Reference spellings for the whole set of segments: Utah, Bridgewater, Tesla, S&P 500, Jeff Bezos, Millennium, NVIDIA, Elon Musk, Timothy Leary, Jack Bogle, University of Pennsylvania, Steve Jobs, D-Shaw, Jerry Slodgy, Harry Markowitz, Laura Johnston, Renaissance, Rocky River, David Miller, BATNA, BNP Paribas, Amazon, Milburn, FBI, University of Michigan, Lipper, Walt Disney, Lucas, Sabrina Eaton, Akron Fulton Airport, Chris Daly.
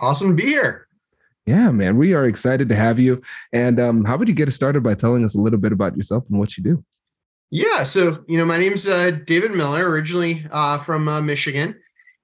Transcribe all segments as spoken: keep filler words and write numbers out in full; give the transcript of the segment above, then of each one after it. Awesome to be here. Yeah, man. We are excited to have you. And um, how about you get us started by telling us a little bit about yourself and what you do? Yeah. So, you know, my name's uh, David Miller, originally uh, from uh, Michigan.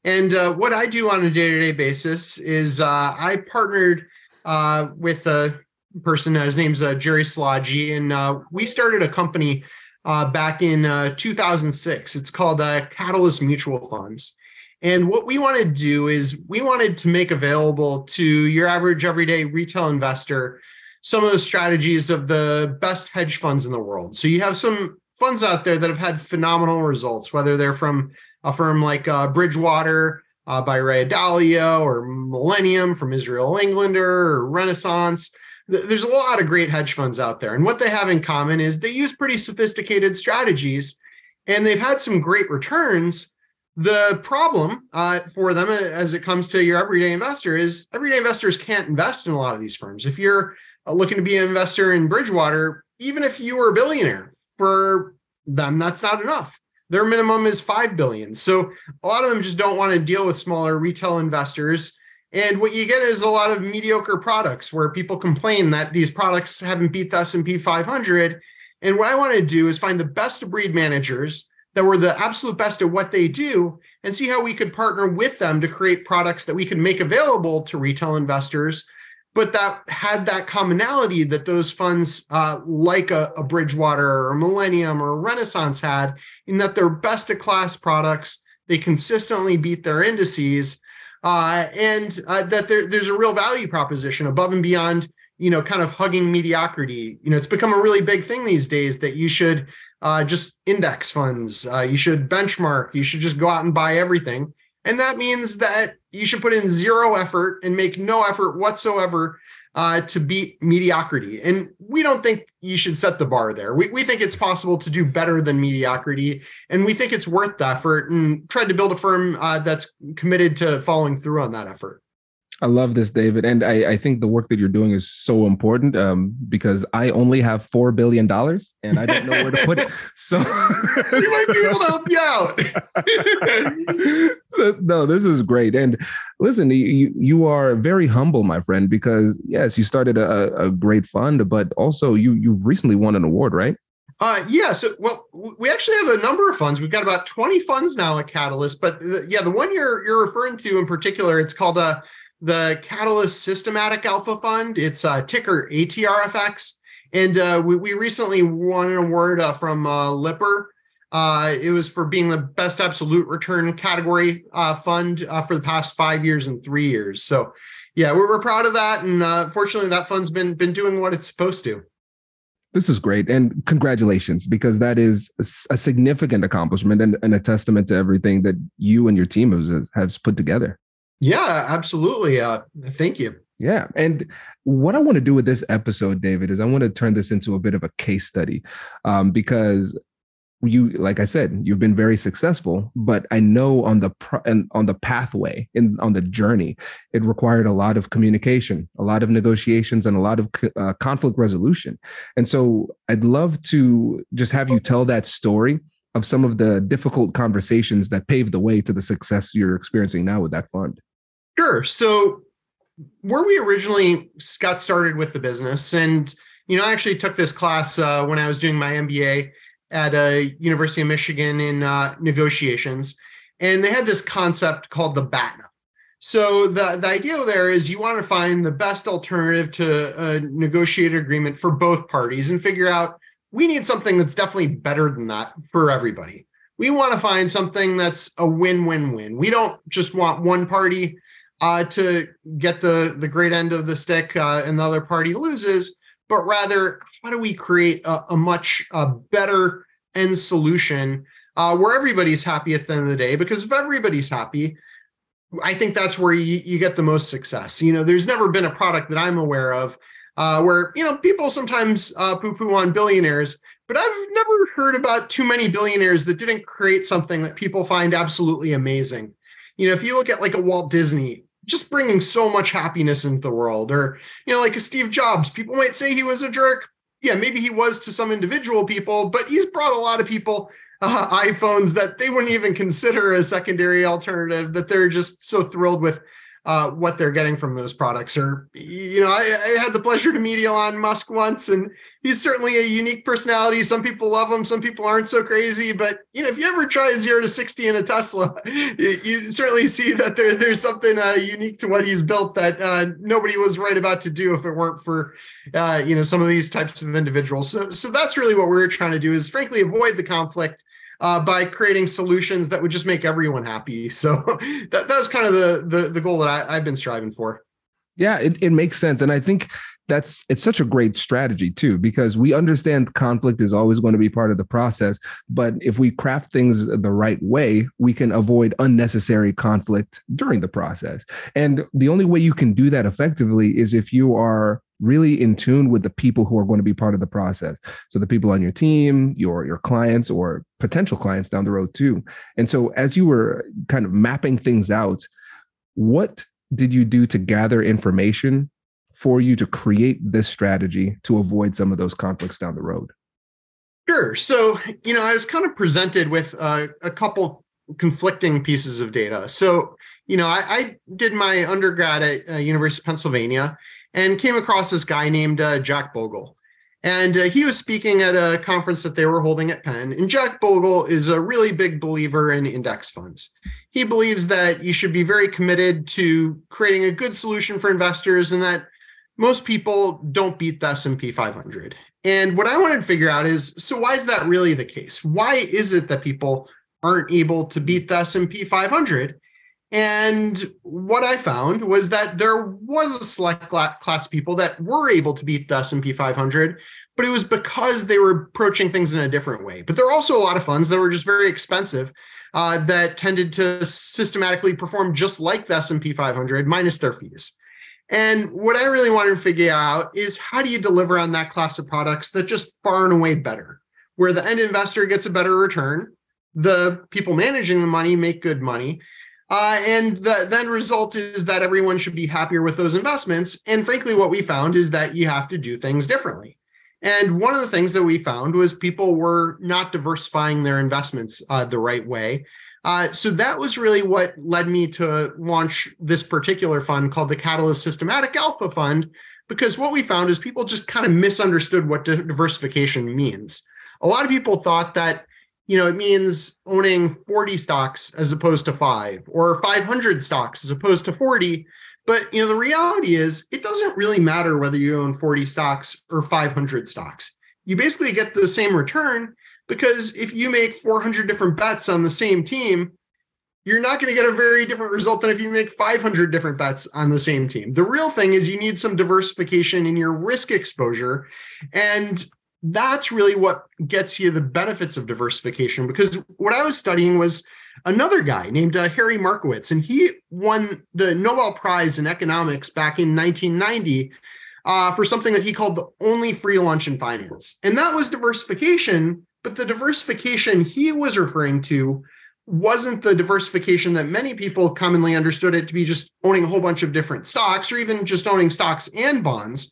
And uh, what I do on a day-to-day basis is uh, I partnered uh, with a person, uh, his name's uh, Jerry Slodgy, and uh, we started a company uh, back in uh, two thousand six. It's called uh, Catalyst Mutual Funds. And what we want to do is we wanted to make available to your average everyday retail investor some of the strategies of the best hedge funds in the world. So you have some funds out there that have had phenomenal results, whether they're from a firm like uh, Bridgewater uh, by Ray Dalio, or Millennium from Israel Englander, or Renaissance. There's a lot of great hedge funds out there. And what they have in common is they use pretty sophisticated strategies, and they've had some great returns. The problem uh, for them as it comes to your everyday investor is everyday investors can't invest in a lot of these firms. If you're looking to be an investor in Bridgewater, even if you were a billionaire, for them, that's not enough. Their minimum is five billion dollars. So a lot of them just don't want to deal with smaller retail investors. And what you get is a lot of mediocre products where people complain that these products haven't beat the S and P five hundred. And what I want to do is find the best of breed managers that were the absolute best at what they do, and see how we could partner with them to create products that we can make available to retail investors, but that had that commonality that those funds uh, like a, a Bridgewater or Millennium or Renaissance had, in that they're best of class products, they consistently beat their indices, uh, and uh, that there, there's a real value proposition above and beyond, you know, kind of hugging mediocrity. You know, it's become a really big thing these days that you should Uh, just index funds. Uh, you should benchmark. You should just go out and buy everything. And that means that you should put in zero effort and make no effort whatsoever uh, to beat mediocrity. And we don't think you should set the bar there. We, we think it's possible to do better than mediocrity. And we think it's worth the effort, and tried to build a firm uh, that's committed to following through on that effort. I love this, David. And I, I think the work that you're doing is so important um, because I only have four billion dollars and I don't know where to put it. So you might be able to help you out. So, no, this is great. And listen, you, you are very humble, my friend, because yes, you started a, a great fund, but also you, you've recently won an award, right? Uh, yeah. So, well, we actually have a number of funds. We've got about twenty funds now at Catalyst, but the, yeah, the one you're, you're referring to in particular, it's called a, the Catalyst Systematic Alpha Fund. It's uh, ticker A T R F X. And uh, we, we recently won an award uh, from uh, Lipper. Uh, it was for being the best absolute return category uh, fund uh, for the past five years and three years. So yeah, we're, we're proud of that. And uh, fortunately, that fund's been been doing what it's supposed to. This is great. And congratulations, because that is a significant accomplishment and, and a testament to everything that you and your team has, has put together. Yeah, absolutely. Uh, thank you. Yeah. And what I want to do with this episode, David, is I want to turn this into a bit of a case study um, because you, like I said, you've been very successful, but I know on the pro- and on the pathway and on the journey, it required a lot of communication, a lot of negotiations, and a lot of co- uh, conflict resolution. And so I'd love to just have you tell that story of some of the difficult conversations that paved the way to the success you're experiencing now with that fund. Sure. So where we originally got started with the business, and you know, I actually took this class uh, when I was doing my M B A at a University of Michigan in uh, negotiations, and they had this concept called the BATNA. So the, the idea there is you want to find the best alternative to a negotiated agreement for both parties and figure out, we need something that's definitely better than that for everybody. We want to find something that's a win-win-win. We don't just want one party uh, to get the, the great end of the stick uh, and the other party loses, but rather, how do we create a, a much uh, better end solution uh, where everybody's happy at the end of the day? Because if everybody's happy, I think that's where you, you get the most success. You know, there's never been a product that I'm aware of uh, where, you know, people sometimes uh, poo-poo on billionaires, but I've never heard about too many billionaires that didn't create something that people find absolutely amazing. You know, if you look at like a Walt Disney, just bringing so much happiness into the world, or, you know, like a Steve Jobs, people might say he was a jerk. Yeah, maybe he was to some individual people, but he's brought a lot of people uh, iPhones that they wouldn't even consider a secondary alternative, that they're just so thrilled with uh, what they're getting from those products. Or, you know, I, I had the pleasure to meet Elon Musk once, and he's certainly a unique personality. Some people love him, some people aren't so crazy, but, you know, if you ever try a zero to sixty in a Tesla, you certainly see that there, there's something uh, unique to what he's built that uh, nobody was right about to do if it weren't for, uh, you know, some of these types of individuals. So, so that's really what we're trying to do, is frankly avoid the conflict uh, by creating solutions that would just make everyone happy. So that, that was kind of the, the, the goal that I, I've been striving for. Yeah, it, it makes sense. And I think that's, it's such a great strategy too, because we understand conflict is always going to be part of the process. But if we craft things the right way, we can avoid unnecessary conflict during the process. And the only way you can do that effectively is if you are really in tune with the people who are going to be part of the process. So the people on your team, your, your clients or potential clients down the road too. And so as you were kind of mapping things out, what did you do to gather information for you to create this strategy to avoid some of those conflicts down the road? Sure. So, you know, I was kind of presented with uh, a couple conflicting pieces of data. So, you know, I, I did my undergrad at uh, University of Pennsylvania and came across this guy named uh, Jack Bogle. And uh, he was speaking at a conference that they were holding at Penn. And Jack Bogle is a really big believer in index funds. He believes that you should be very committed to creating a good solution for investors, and that most people don't beat the S and P five hundred. And what I wanted to figure out is, so why is that really the case? Why is it that people aren't able to beat the S and P five hundred? And what I found was that there was a select class of people that were able to beat the S and P five hundred, but it was because they were approaching things in a different way. But there are also a lot of funds that were just very expensive uh, that tended to systematically perform just like the S and P five hundred minus their fees. And what I really wanted to figure out is, how do you deliver on that class of products that just far and away better, where the end investor gets a better return, the people managing the money make good money, uh, and the then result is that everyone should be happier with those investments. And frankly, what we found is that you have to do things differently. And one of the things that we found was people were not diversifying their investments uh, the right way. Uh, so that was really what led me to launch this particular fund called the Catalyst Systematic Alpha Fund, because what we found is people just kind of misunderstood what diversification means. A lot of people thought that, you know, it means owning forty stocks as opposed to five, or five hundred stocks as opposed to forty. But, you know, the reality is it doesn't really matter whether you own forty stocks or five hundred stocks. You basically get the same return. Because if you make four hundred different bets on the same team, you're not going to get a very different result than if you make five hundred different bets on the same team. The real thing is you need some diversification in your risk exposure. And that's really what gets you the benefits of diversification. Because what I was studying was another guy named uh, Harry Markowitz, and he won the Nobel Prize in economics back in nineteen ninety uh, for something that he called the only free lunch in finance. And that was diversification But the diversification he was referring to wasn't the diversification that many people commonly understood it to be, just owning a whole bunch of different stocks, or even just owning stocks and bonds,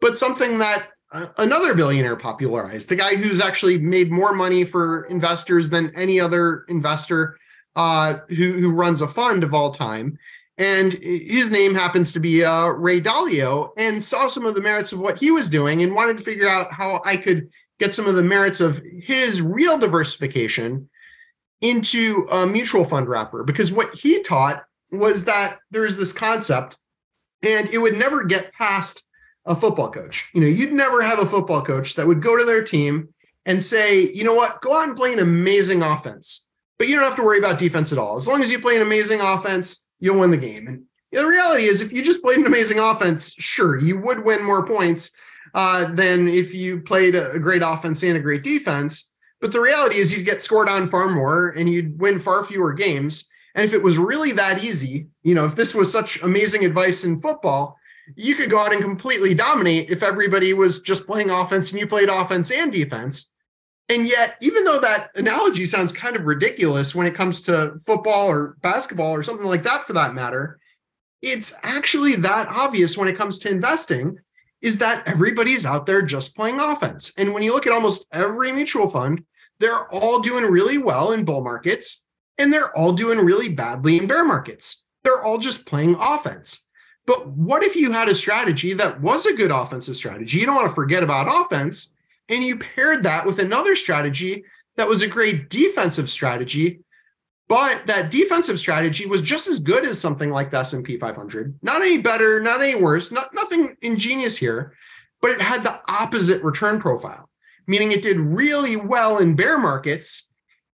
but something that uh, another billionaire popularized, the guy who's actually made more money for investors than any other investor uh, who, who runs a fund of all time. And his name happens to be uh, Ray Dalio, and saw some of the merits of what he was doing and wanted to figure out how I could get some of the merits of his real diversification into a mutual fund wrapper, because what he taught was that there is this concept, and it would never get past a football coach. You know, you'd never have a football coach that would go to their team and say, you know what, go out and play an amazing offense, but you don't have to worry about defense at all. As long as you play an amazing offense, you'll win the game. And the reality is, if you just played an amazing offense, sure, you would win more points uh, than if you played a great offense and a great defense. But the reality is, you'd get scored on far more and you'd win far fewer games. And if it was really that easy, you know, if this was such amazing advice in football, you could go out and completely dominate if everybody was just playing offense and you played offense and defense. And yet, even though that analogy sounds kind of ridiculous when it comes to football or basketball or something like that, for that matter, it's actually that obvious when it comes to investing, is that everybody's out there just playing offense. And when you look at almost every mutual fund, they're all doing really well in bull markets, and they're all doing really badly in bear markets. They're all just playing offense. But what if you had a strategy that was a good offensive strategy? You don't want to forget about offense. And you paired that with another strategy that was a great defensive strategy, but that defensive strategy was just as good as something like the S and P five hundred. Not any better, not any worse, not, nothing ingenious here, but it had the opposite return profile, meaning it did really well in bear markets,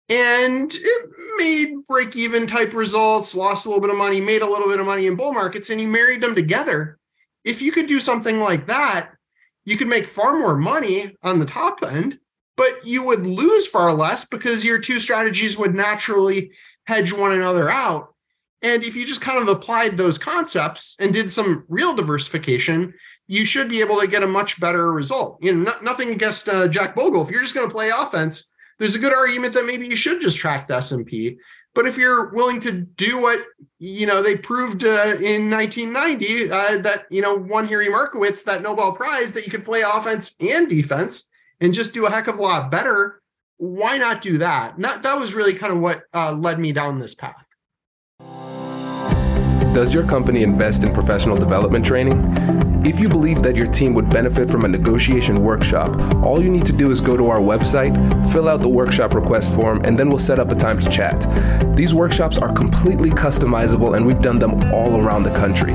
and it made break-even type results, lost a little bit of money, made a little bit of money in bull markets, and you married them together. If you could do something like that, you could make far more money on the top end, but you would lose far less because your two strategies would naturally hedge one another out. And if you just kind of applied those concepts and did some real diversification, you should be able to get a much better result. You know, not, nothing against uh, Jack Bogle. If you're just going to play offense, there's a good argument that maybe you should just track the S and P. But if you're willing to do what, you know, they proved uh, in nineteen ninety uh, that, you know, won Harry Markowitz that Nobel Prize, that you could play offense and defense and just do a heck of a lot better, why not do that? Not, that was really kind of what uh, led me down this path. Does your company invest in professional development training? If you believe that your team would benefit from a negotiation workshop, all you need to do is go to our website, fill out the workshop request form, and then we'll set up a time to chat. These workshops are completely customizable, and we've done them all around the country.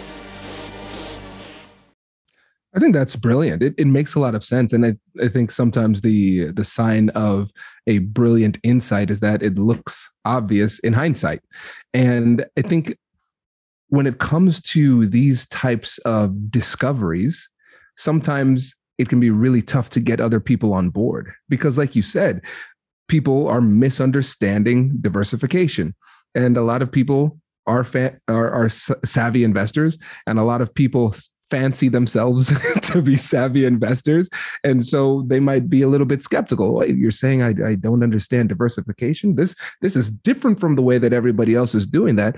I think that's brilliant. It it makes a lot of sense. And I, I think sometimes the the sign of a brilliant insight is that it looks obvious in hindsight. And I think when it comes to these types of discoveries, sometimes it can be really tough to get other people on board, because like you said, people are misunderstanding diversification. And a lot of people are fa- are, are savvy investors, and a lot of people fancy themselves to be savvy investors. And so they might be a little bit skeptical. You're saying I, I don't understand diversification? This, this is different from the way that everybody else is doing that.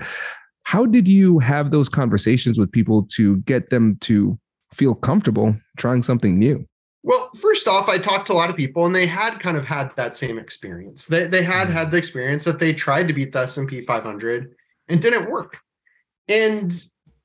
How did you have those conversations with people to get them to feel comfortable trying something new? Well, first off, I talked to a lot of people and they had kind of had that same experience. They they had had the experience that they tried to beat the S and P five hundred and didn't work. And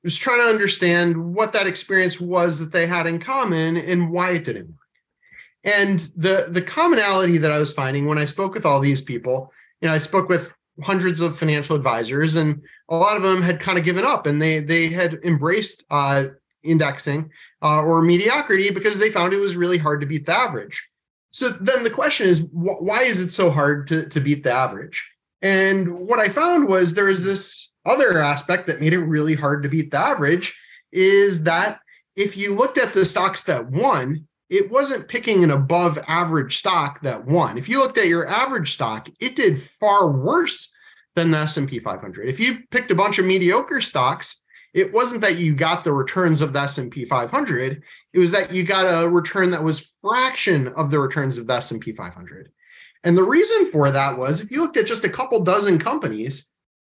was trying to understand what that experience was that they had in common and why it didn't work. And the, the commonality that I was finding when I spoke with all these people, you know, I spoke with hundreds of financial advisors, and a lot of them had kind of given up and they, they had embraced uh, indexing uh, or mediocrity because they found it was really hard to beat the average. So then the question is, wh- why is it so hard to, to beat the average? And what I found was there is this other aspect that made it really hard to beat the average is that if you looked at the stocks that won, it wasn't picking an above average stock that won. If you looked at your average stock, it did far worse than the S and P five hundred. If you picked a bunch of mediocre stocks, it wasn't that you got the returns of the S and P five hundred. It was that you got a return that was fraction of the returns of the S and P five hundred. And the reason for that was if you looked at just a couple dozen companies,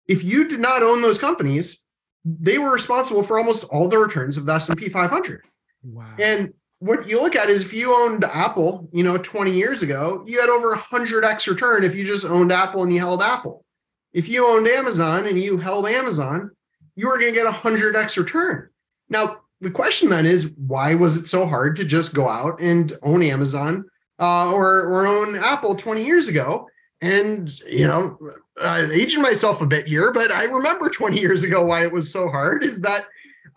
if you did not own those companies, they were responsible for almost all the returns of the S and P five hundred. Wow. And what you look at is if you owned Apple, you know, twenty years ago, you had over one hundred x return if you just owned Apple and you held Apple. If you owned Amazon and you held Amazon, you were going to get one hundred x return. Now, the question then is, why was it so hard to just go out and own Amazon uh, or, or own Apple twenty years ago? And, you know, I'm aging myself a bit here, but I remember twenty years ago why it was so hard is that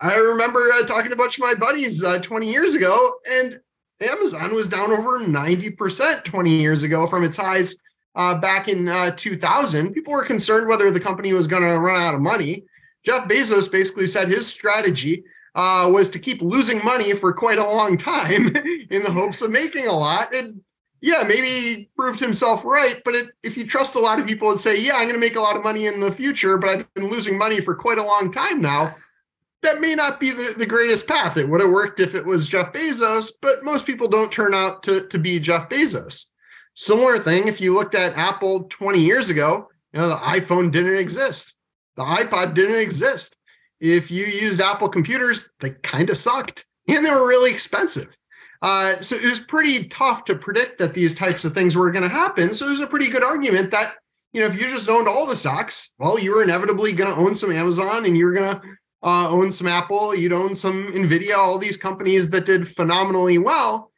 I remember uh, talking to a bunch of my buddies uh, twenty years ago, and Amazon was down over ninety percent twenty years ago from its highs uh, back in uh, two thousand. People were concerned whether the company was going to run out of money. Jeff Bezos basically said his strategy uh, was to keep losing money for quite a long time in the hopes of making a lot. And yeah, maybe he proved himself right, but it, if you trust a lot of people and say, yeah, I'm going to make a lot of money in the future, but I've been losing money for quite a long time now, that may not be the, the greatest path. It would have worked if it was Jeff Bezos, but most people don't turn out to, to be Jeff Bezos. Similar thing, if you looked at Apple twenty years ago, you know, the iPhone didn't exist. The iPod didn't exist. If you used Apple computers, they kind of sucked and they were really expensive. Uh, so it was pretty tough to predict that these types of things were going to happen. So there's a pretty good argument that, you know, if you just owned all the stocks, well, you were inevitably going to own some Amazon and you're going to uh, own some Apple, you'd own some NVIDIA, all these companies that did phenomenally well.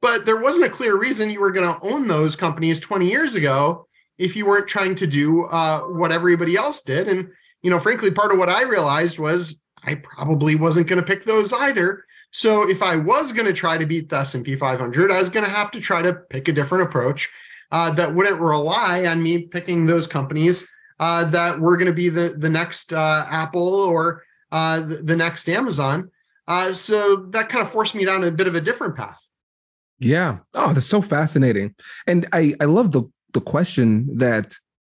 But there wasn't a clear reason you were going to own those companies twenty years ago if you weren't trying to do uh, what everybody else did. And, you know, frankly, part of what I realized was I probably wasn't going to pick those either. So if I was going to try to beat the S and P five hundred, I was going to have to try to pick a different approach uh, that wouldn't rely on me picking those companies uh, that were going to be the, the next uh, Apple or uh, the, the next Amazon. Uh, so that kind of forced me down a bit of a different path. Yeah. Oh, that's so fascinating. And I, I love the, the question that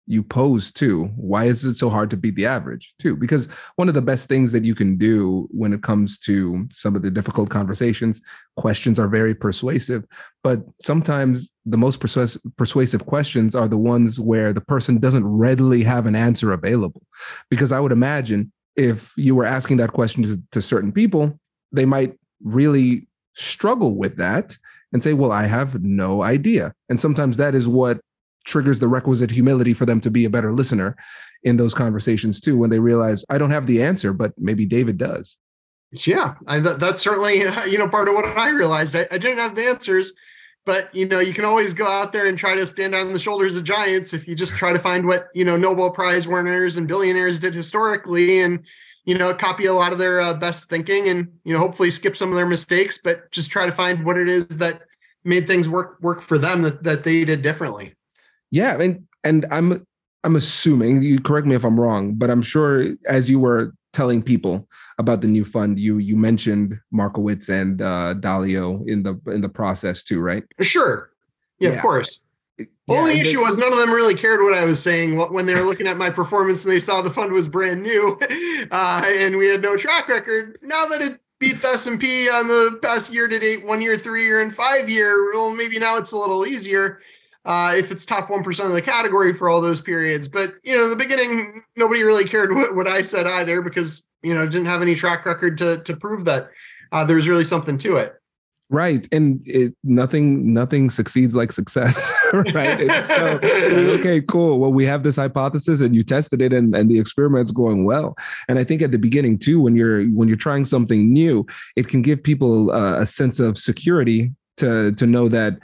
you pose too. Why is it so hard to beat the average too? Because one of the best things that you can do when it comes to some of the difficult conversations, questions are very persuasive, but sometimes the most persuas- persuasive questions are the ones where the person doesn't readily have an answer available. Because I would imagine if you were asking that question to, to certain people, they might really struggle with that and say, well, I have no idea. And sometimes that is what triggers the requisite humility for them to be a better listener in those conversations too, when they realize I don't have the answer, but maybe David does. Yeah, I, that's certainly, you know, part of what I realized. I, I didn't have the answers, but, you know, you can always go out there and try to stand on the shoulders of giants if you just try to find what, you know, Nobel Prize winners and billionaires did historically and, you know, copy a lot of their uh, best thinking and, you know, hopefully skip some of their mistakes, but just try to find what it is that made things work work for them that, that they did differently. Yeah, and and I'm I'm assuming, you correct me if I'm wrong, but I'm sure as you were telling people about the new fund, you you mentioned Markowitz and uh, Dalio in the in the process too, right? Sure, yeah, yeah. Of course. Yeah, only issue they, was none of them really cared what I was saying when they were looking at my performance and they saw the fund was brand new uh, and we had no track record. Now that it beat the S and P on the past year to date, one year, three year, and five year, well, maybe now it's a little easier uh, if it's top one percent of the category for all those periods. But, you know, in the beginning, nobody really cared what, what I said either because, you know, didn't have any track record to, to prove that uh, there was really something to it. Right. And it, nothing, nothing succeeds like success, right? It's so, okay, cool. Well, we have this hypothesis and you tested it and, and the experiment's going well. And I think at the beginning too, when you're, when you're trying something new, it can give people uh, a sense of security to, to know that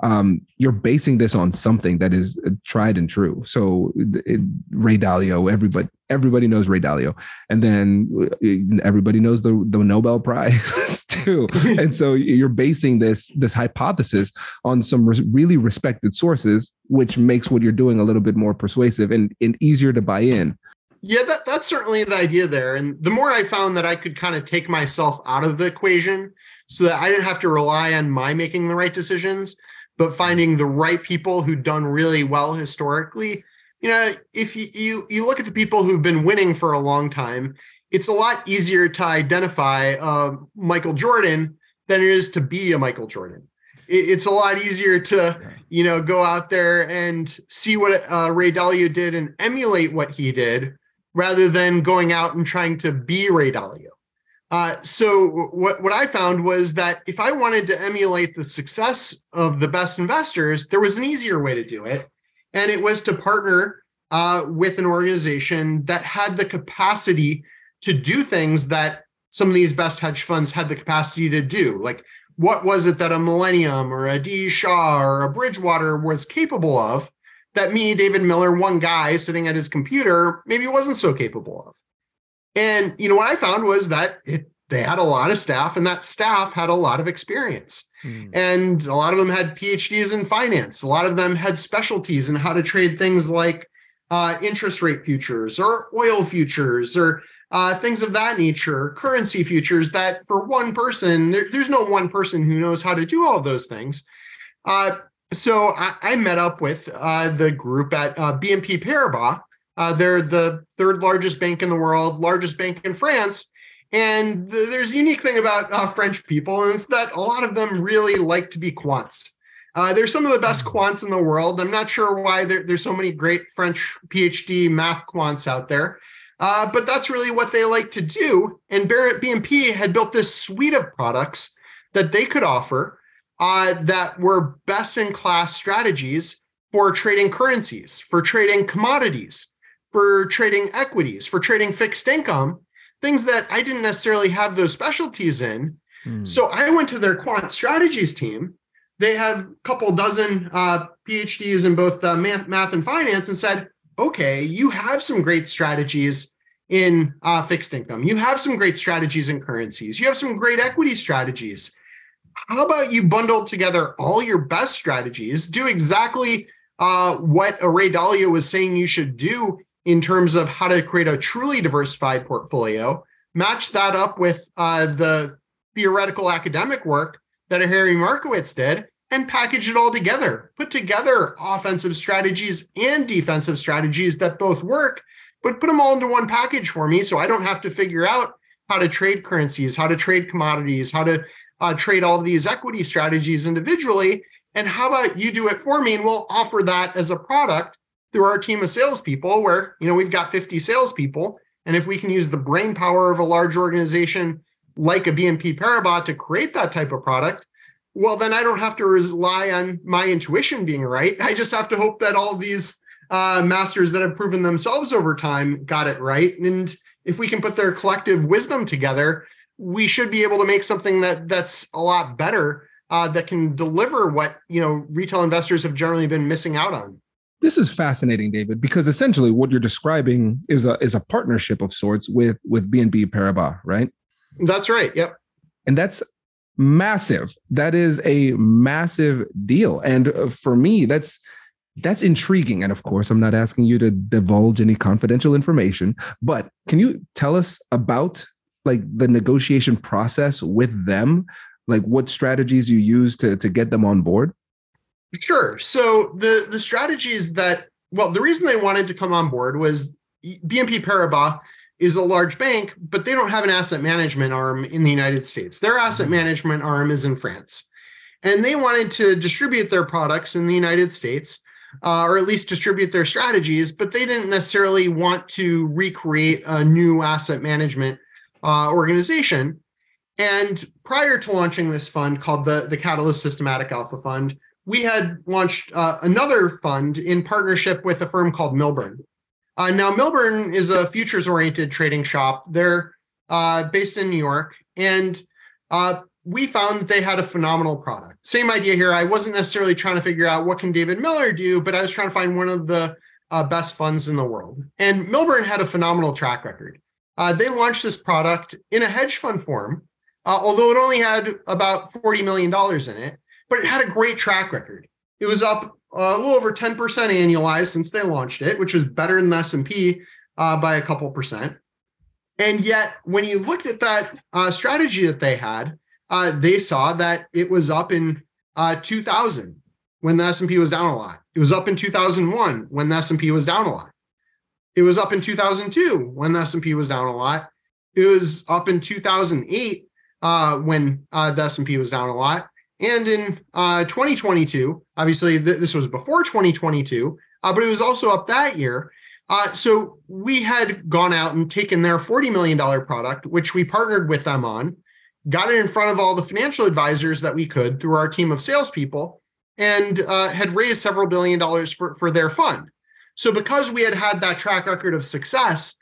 um, you're basing this on something that is tried and true. So it, Ray Dalio, everybody, everybody knows Ray Dalio. And then everybody knows the, the Nobel Prize. Too. And so you're basing this this hypothesis on some res- really respected sources, which makes what you're doing a little bit more persuasive and, and easier to buy in. Yeah, that, that's certainly the idea there. And the more I found that I could kind of take myself out of the equation so that I didn't have to rely on my making the right decisions, but finding the right people who'd done really well historically. You know, if you you, you look at the people who've been winning for a long time, it's a lot easier to identify uh, Michael Jordan than it is to be a Michael Jordan. It, it's a lot easier to, you know, go out there and see what uh, Ray Dalio did and emulate what he did rather than going out and trying to be Ray Dalio. Uh, so what, what I found was that if I wanted to emulate the success of the best investors, there was an easier way to do it. And it was to partner uh, with an organization that had the capacity to do things that some of these best hedge funds had the capacity to do. Like, what was it that a Millennium or a D-Shaw or a Bridgewater was capable of that me, David Miller, one guy sitting at his computer, maybe wasn't so capable of? And, you know, what I found was that it, they had a lot of staff and that staff had a lot of experience. Mm. And a lot of them had PhDs in finance. A lot of them had specialties in how to trade things like uh, interest rate futures or oil futures or Uh, things of that nature, currency futures, that for one person, there, there's no one person who knows how to do all of those things. Uh, so I, I met up with uh, the group at uh, B N P Paribas. Uh, they're the third largest bank in the world, largest bank in France. And th- there's a unique thing about uh, French people, and it's that a lot of them really like to be quants. Uh, they're some of the best quants in the world. I'm not sure why there, there's so many great French PhD math quants out there. Uh, but that's really what they like to do. And B N P had built this suite of products that they could offer uh, that were best-in-class strategies for trading currencies, for trading commodities, for trading equities, for trading fixed income, things that I didn't necessarily have those specialties in. Mm. So I went to their quant strategies team. They have a couple dozen uh, PhDs in both uh, math and finance and said, okay, you have some great strategies in uh, fixed income. You have some great strategies in currencies. You have some great equity strategies. How about you bundle together all your best strategies, do exactly uh, what Ray Dalio was saying you should do in terms of how to create a truly diversified portfolio, match that up with uh, the theoretical academic work that Harry Markowitz did, and package it all together, put together offensive strategies and defensive strategies that both work, but put them all into one package for me so I don't have to figure out how to trade currencies, how to trade commodities, how to uh, trade all these equity strategies individually. And how about you do it for me and we'll offer that as a product through our team of salespeople where, you know, we've got fifty salespeople. And if we can use the brain power of a large organization like a B N P Paribas to create that type of product, well, then I don't have to rely on my intuition being right. I just have to hope that all these uh, masters that have proven themselves over time got it right. And if we can put their collective wisdom together, we should be able to make something that that's a lot better, uh, that can deliver what, you know, retail investors have generally been missing out on. This is fascinating, David, because essentially what you're describing is a is a partnership of sorts with with B N P Paribas, right? That's right. Yep. And that's massive. That is a massive deal. And for me, that's that's intriguing. And of course, I'm not asking you to divulge any confidential information, but can you tell us about like the negotiation process with them? Like what strategies you use to, to get them on board? Sure. So the, the strategy is that, well, the reason they wanted to come on board was B N P Paribas is a large bank, but they don't have an asset management arm in the United States. Their asset management arm is in France. And they wanted to distribute their products in the United States, uh, or at least distribute their strategies, but they didn't necessarily want to recreate a new asset management uh, organization. And prior to launching this fund called the, the Catalyst Systematic Alpha Fund, we had launched uh, another fund in partnership with a firm called Milburn. Uh, now, Milburn is a futures-oriented trading shop. They're uh, based in New York, and uh, we found that they had a phenomenal product. Same idea here. I wasn't necessarily trying to figure out what can David Miller do, but I was trying to find one of the uh, best funds in the world. And Milburn had a phenomenal track record. Uh, they launched this product in a hedge fund form, uh, although it only had about forty million dollars in it, but it had a great track record. It was up a little over ten percent annualized since they launched it, which was better than the S and P uh, by a couple percent. And yet, when you looked at that uh, strategy that they had, uh, they saw that it was up in uh, two thousand when the S and P was down a lot. It was up in two thousand one when the S and P was down a lot. It was up in two thousand two when the S and P was down a lot. It was up in two thousand eight uh, when uh, the S and P was down a lot. And in uh, twenty twenty-two, obviously th- this was before twenty twenty-two, uh, but it was also up that year. Uh, so we had gone out and taken their forty million dollars product, which we partnered with them on, got it in front of all the financial advisors that we could through our team of salespeople, and uh, had raised several billion dollars for, for their fund. So because we had had that track record of success,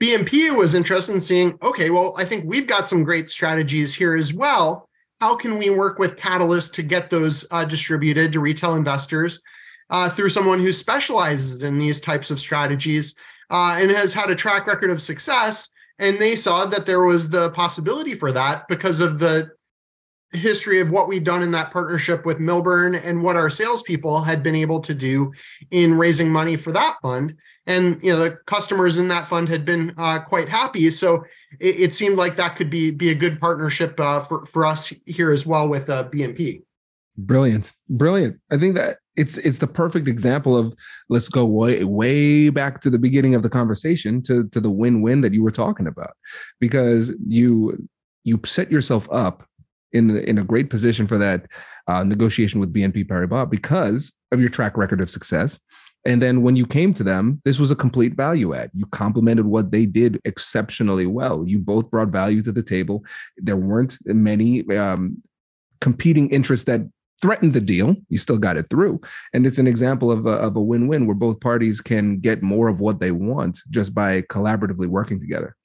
B N P was interested in seeing, okay, well, I think we've got some great strategies here as well. How can we work with Catalyst to get those uh, distributed to retail investors uh, through someone who specializes in these types of strategies uh, and has had a track record of success? And they saw that there was the possibility for that because of the history of what we'd done in that partnership with Milburn and what our salespeople had been able to do in raising money for that fund. And you know, the customers in that fund had been uh, quite happy. So it, it seemed like that could be be a good partnership uh, for, for us here as well with uh, B N P. Brilliant. Brilliant. I think that it's it's the perfect example of, let's go way, way back to the beginning of the conversation to, to the win-win that you were talking about, because you you set yourself up in the, in a great position for that uh, negotiation with B N P Paribas because of your track record of success. And then when you came to them, this was a complete value add. You complemented what they did exceptionally well. You both brought value to the table. There weren't many um, competing interests that threatened the deal. You still got it through. And it's an example of a, of a win-win where both parties can get more of what they want just by collaboratively working together.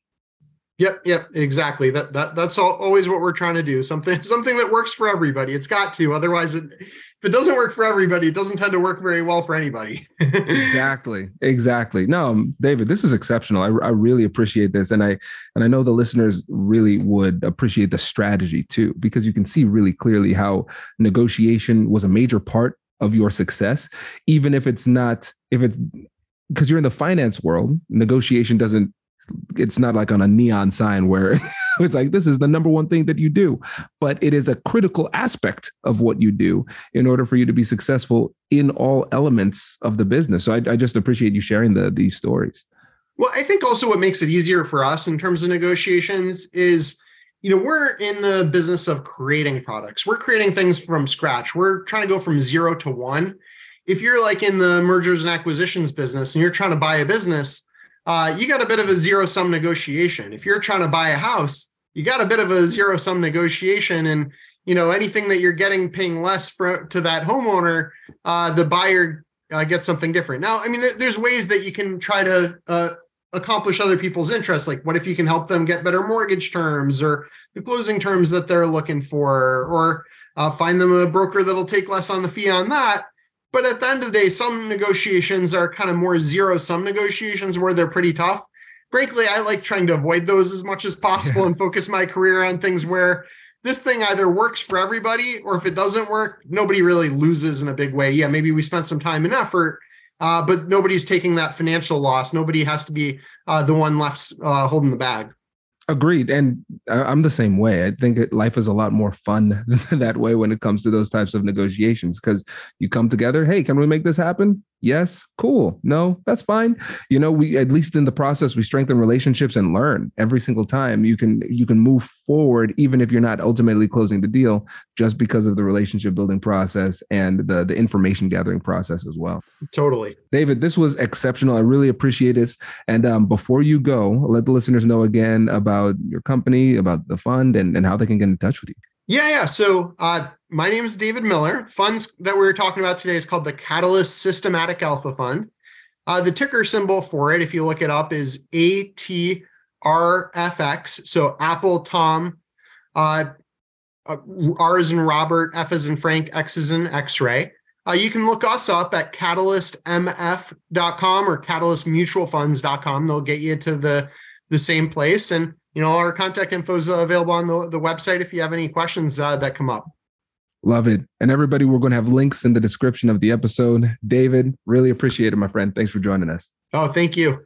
Yep, yep, exactly. That that that's all, always what we're trying to do. Something something that works for everybody. It's got to. Otherwise, it, if it doesn't work for everybody, it doesn't tend to work very well for anybody. Exactly, exactly. No, David, this is exceptional. I, I really appreciate this, and I and I know the listeners really would appreciate the strategy too, because you can see really clearly how negotiation was a major part of your success, even if it's not if it because you're in the finance world. Negotiation doesn't. It's not like on a neon sign where it's like, this is the number one thing that you do, but it is a critical aspect of what you do in order for you to be successful in all elements of the business. So I, I just appreciate you sharing the, these stories. Well, I think also what makes it easier for us in terms of negotiations is, you know, we're in the business of creating products. We're creating things from scratch. We're trying to go from zero to one. If you're like in the mergers and acquisitions business and you're trying to buy a business, Uh, you got a bit of a zero-sum negotiation. If you're trying to buy a house, you got a bit of a zero-sum negotiation, and you know anything that you're getting paying less for, to that homeowner, uh, the buyer uh, gets something different. Now, I mean, th- there's ways that you can try to uh, accomplish other people's interests. Like, what if you can help them get better mortgage terms or the closing terms that they're looking for, or uh, find them a broker that'll take less on the fee on that. But at the end of the day, some negotiations are kind of more zero-sum negotiations where they're pretty tough. Frankly, I like trying to avoid those as much as possible yeah. and focus my career on things where this thing either works for everybody, or if it doesn't work, nobody really loses in a big way. Yeah, maybe we spent some time and effort, uh, but nobody's taking that financial loss. Nobody has to be uh, the one left uh, holding the bag. Agreed. And I'm the same way. I think life is a lot more fun that way when it comes to those types of negotiations, because you come together. Hey, can we make this happen? Yes. Cool. No, that's fine. You know, we, at least in the process, we strengthen relationships and learn every single time. You can, you can move forward, even if you're not ultimately closing the deal, just because of the relationship building process and the, the information gathering process as well. Totally. David, this was exceptional. I really appreciate this. And um, before you go, let the listeners know again about your company, about the fund, and, and how they can get in touch with you. Yeah, yeah. So uh, my name is David Miller. Funds that we were talking about today is called the Catalyst Systematic Alpha Fund. Uh, the ticker symbol for it, if you look it up, is A T R F X. So Apple, Tom, uh, R as in Robert, F as in Frank, X as in X-ray. Uh, you can look us up at catalyst m f dot com or catalyst mutual funds dot com. They'll get you to the the same place. And you know, our contact info is available on the, the website if you have any questions uh, that come up. Love it. And everybody, we're going to have links in the description of the episode. David, really appreciate it, my friend. Thanks for joining us. Oh, thank you.